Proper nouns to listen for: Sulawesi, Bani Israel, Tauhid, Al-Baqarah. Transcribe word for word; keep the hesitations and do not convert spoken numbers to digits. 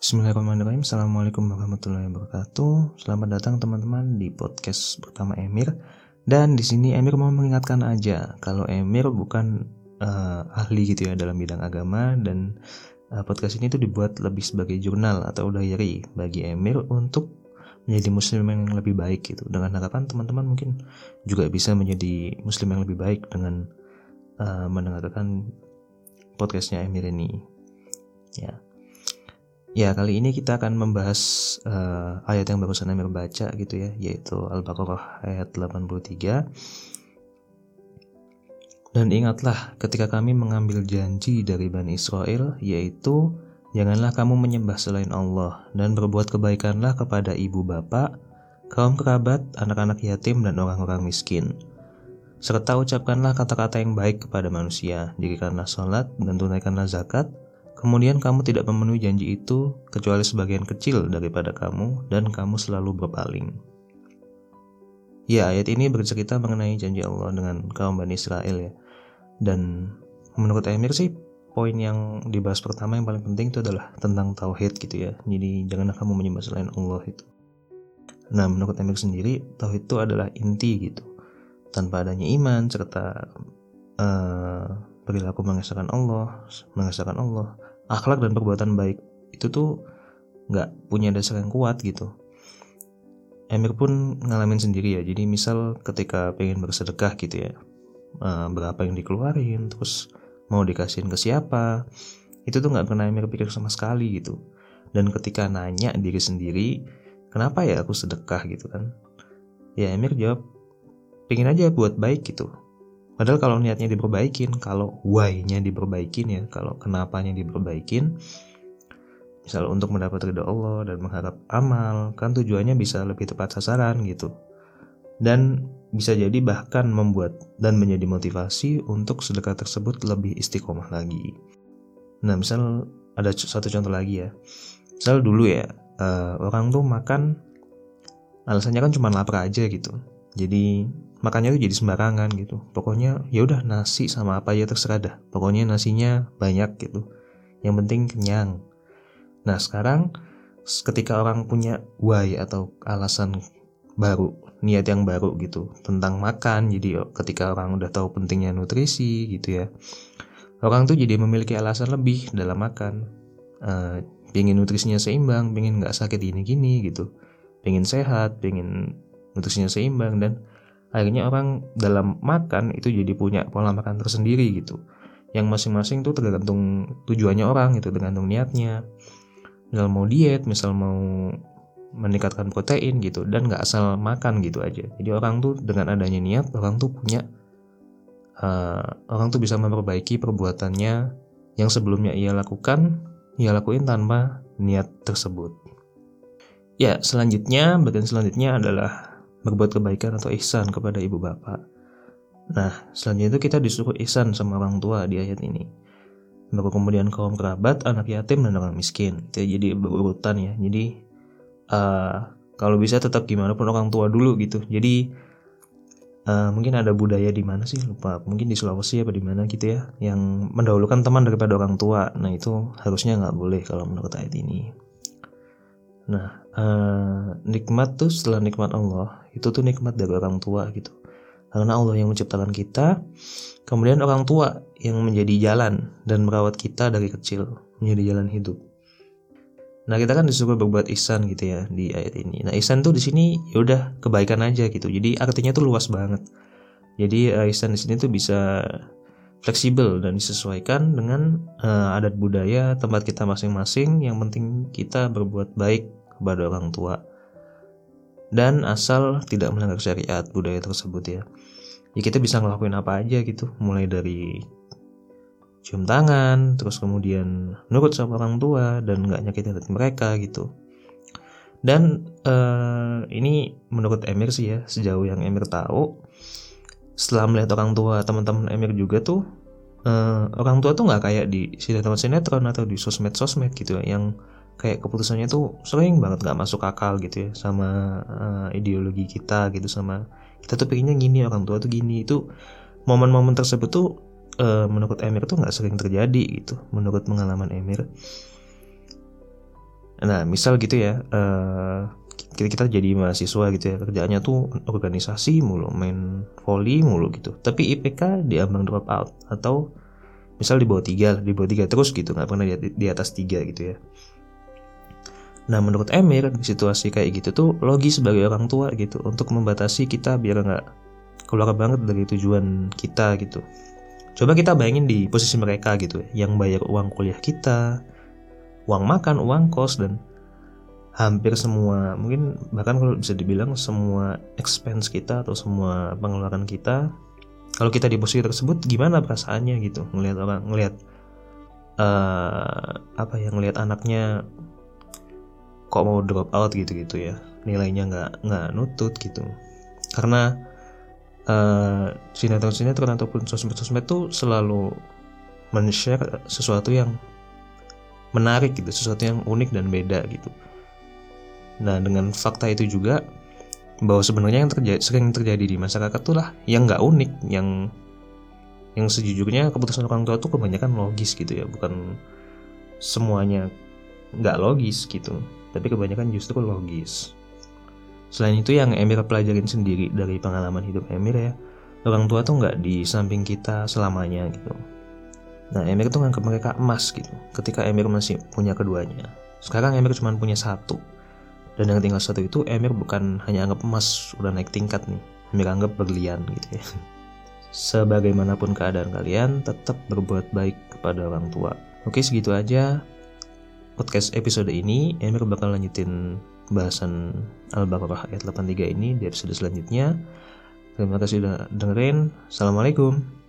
Bismillahirrahmanirrahim. Assalamualaikum warahmatullahi wabarakatuh. Selamat datang teman-teman di podcast pertama Emir. Dan di sini Emir mau mengingatkan aja kalau Emir bukan uh, ahli gitu ya dalam bidang agama, dan uh, podcast ini tuh dibuat lebih sebagai jurnal atau diary bagi Emir untuk menjadi muslim yang lebih baik gitu. Dengan harapan teman-teman mungkin juga bisa menjadi muslim yang lebih baik dengan uh, mendengarkan podcastnya Emir ini. Ya. Ya, kali ini kita akan membahas uh, ayat yang barusan Amir baca gitu ya, yaitu Al-Baqarah ayat delapan puluh tiga. Dan ingatlah ketika kami mengambil janji dari Bani Israel, yaitu janganlah kamu menyembah selain Allah, dan berbuat kebaikanlah kepada ibu bapa, kaum kerabat, anak-anak yatim, dan orang-orang miskin. Serta ucapkanlah kata-kata yang baik kepada manusia, dirikanlah sholat, dan tunaikanlah zakat. Kemudian kamu tidak memenuhi janji itu kecuali sebagian kecil daripada kamu, dan kamu selalu berpaling. Ya, ayat ini bercerita mengenai janji Allah dengan kaum Bani Israel ya. Dan menurut Emir sih, poin yang dibahas pertama yang paling penting itu adalah tentang Tauhid gitu ya. Jadi janganlah kamu menyembah selain Allah itu. Nah, menurut Emir sendiri, Tauhid itu adalah inti gitu. Tanpa adanya iman, serta uh, perilaku mengesahkan Allah, mengesahkan Allah, akhlak dan perbuatan baik itu tuh nggak punya dasar yang kuat gitu. Emir pun ngalamin sendiri ya. Jadi misal ketika pengen bersedekah gitu ya, berapa yang dikeluarin, terus mau dikasihin ke siapa, itu tuh nggak pernah Emir pikir sama sekali gitu. Dan ketika nanya diri sendiri, kenapa ya aku sedekah gitu kan? Ya Emir jawab, pengen aja buat baik gitu. Padahal kalau niatnya diperbaikin, kalau why-nya diperbaikin ya, kalau kenapanya diperbaikin, misal untuk mendapat ridha Allah dan mengharap amal, kan tujuannya bisa lebih tepat sasaran gitu. Dan bisa jadi bahkan membuat dan menjadi motivasi untuk sedekah tersebut lebih istiqomah lagi. Nah, misal ada satu contoh lagi ya. Misal dulu ya, uh, orang tuh makan, alasannya kan cuma lapar aja gitu. Jadi makannya tuh jadi sembarangan gitu. Pokoknya ya udah nasi sama apa aja terserah dah. Pokoknya nasinya banyak gitu. Yang penting kenyang. Nah, sekarang ketika orang punya why atau alasan baru, niat yang baru gitu tentang makan. Jadi ketika orang udah tahu pentingnya nutrisi gitu ya, orang tuh jadi memiliki alasan lebih dalam makan. Uh, pengen nutrisinya seimbang, pengen nggak sakit gini-gini gitu. Pengen sehat, pengen nutrisinya seimbang, dan akhirnya orang dalam makan itu jadi punya pola makan tersendiri gitu. Yang masing-masing tuh tergantung tujuannya orang gitu, tergantung niatnya. Misal mau diet, misal mau meningkatkan protein gitu, dan gak asal makan gitu aja. Jadi orang tuh dengan adanya niat, orang tuh punya, uh, orang tuh bisa memperbaiki perbuatannya yang sebelumnya ia lakukan, ia lakuin tanpa niat tersebut. Ya, selanjutnya, bagian selanjutnya adalah berbuat kebaikan atau ihsan kepada ibu bapa. Nah, selanjutnya itu kita disuruh ihsan sama orang tua di ayat ini. Baru kemudian kaum kerabat, anak yatim, dan orang miskin. Itu jadi berurutan ya. Jadi uh, kalau bisa tetap gimana pun orang tua dulu gitu. Jadi uh, mungkin ada budaya di mana sih lupa. Mungkin di Sulawesi apa di mana gitu ya, yang mendahulukan teman daripada orang tua. Nah, itu harusnya nggak boleh kalau menurut ayat ini. Nah, uh, nikmat tuh setelah nikmat Allah, itu tuh nikmat dari orang tua gitu. Karena Allah yang menciptakan kita, kemudian orang tua yang menjadi jalan dan merawat kita dari kecil, menjadi jalan hidup. Nah, kita kan disuruh berbuat ihsan gitu ya di ayat ini. Nah, ihsan tuh di sini ya udah kebaikan aja gitu. Jadi artinya tuh luas banget. Jadi uh, ihsan di sini tuh bisa fleksibel dan disesuaikan dengan uh, adat budaya tempat kita masing-masing. Yang penting kita berbuat baik kepada orang tua, dan asal tidak melanggar syariat budaya tersebut ya. Ya kita bisa ngelakuin apa aja gitu, mulai dari cium tangan, terus kemudian nurut sama orang tua dan nggak nyakitin hati mereka gitu. Dan uh, ini menurut Emir sih ya, sejauh yang Emir tahu, setelah melihat orang tua teman-teman Emir juga tuh, eh, orang tua tuh nggak kayak di sinetron-sinetron atau di sosmed-sosmed gitu ya, yang kayak keputusannya tuh sering banget nggak masuk akal gitu ya, sama eh, ideologi kita gitu, sama kita tuh pengennya gini, orang tua tuh gini. Itu momen-momen tersebut tuh eh, menurut Emir tuh nggak sering terjadi gitu, menurut pengalaman Emir. Nah, misal gitu ya, uh, kita, kita jadi mahasiswa gitu ya, kerjaannya tuh organisasi mulu, main volley mulu gitu. Tapi I P K diambang drop out, atau misal di bawah tiga, di bawah tiga terus gitu, nggak pernah di, di atas tiga gitu ya. Nah, menurut Emir, situasi kayak gitu tuh logis sebagai orang tua gitu, untuk membatasi kita biar nggak keluar banget dari tujuan kita gitu. Coba kita bayangin di posisi mereka gitu ya, yang bayar uang kuliah kita, uang makan, uang kos, dan hampir semua, mungkin bahkan kalau bisa dibilang semua expense kita atau semua pengeluaran kita. Kalau kita di posisi tersebut, gimana perasaannya gitu, ngelihat orang, ngelihat uh, apa ya, ngelihat anaknya kok mau drop out gitu-gitu ya, nilainya nggak nggak nutut gitu. Karena uh, sinetron-sinetron ataupun sosmed-sosmed tuh selalu men-share sesuatu yang menarik gitu, sesuatu yang unik dan beda gitu. Nah, dengan fakta itu juga bahwa sebenarnya yang terjadi, sering terjadi di masyarakat tuh lah yang nggak unik, yang yang sejujurnya keputusan orang tua tuh kebanyakan logis gitu ya, bukan semuanya nggak logis gitu, tapi kebanyakan justru logis. Selain itu, yang Emir pelajarin sendiri dari pengalaman hidup Emir ya, orang tua tuh nggak di samping kita selamanya gitu. Nah, Emir tuh nganggap mereka emas gitu, ketika Emir masih punya keduanya. Sekarang Emir cuma punya satu, dan yang tinggal satu itu Emir bukan hanya anggap emas, udah naik tingkat nih, Emir anggap berlian gitu ya. Sebagaimanapun keadaan kalian, tetap berbuat baik kepada orang tua. Oke, segitu aja podcast episode ini. Emir bakal lanjutin bahasan Al-Baqarah ayat delapan puluh tiga ini di episode selanjutnya. Terima kasih sudah dengerin. Assalamualaikum.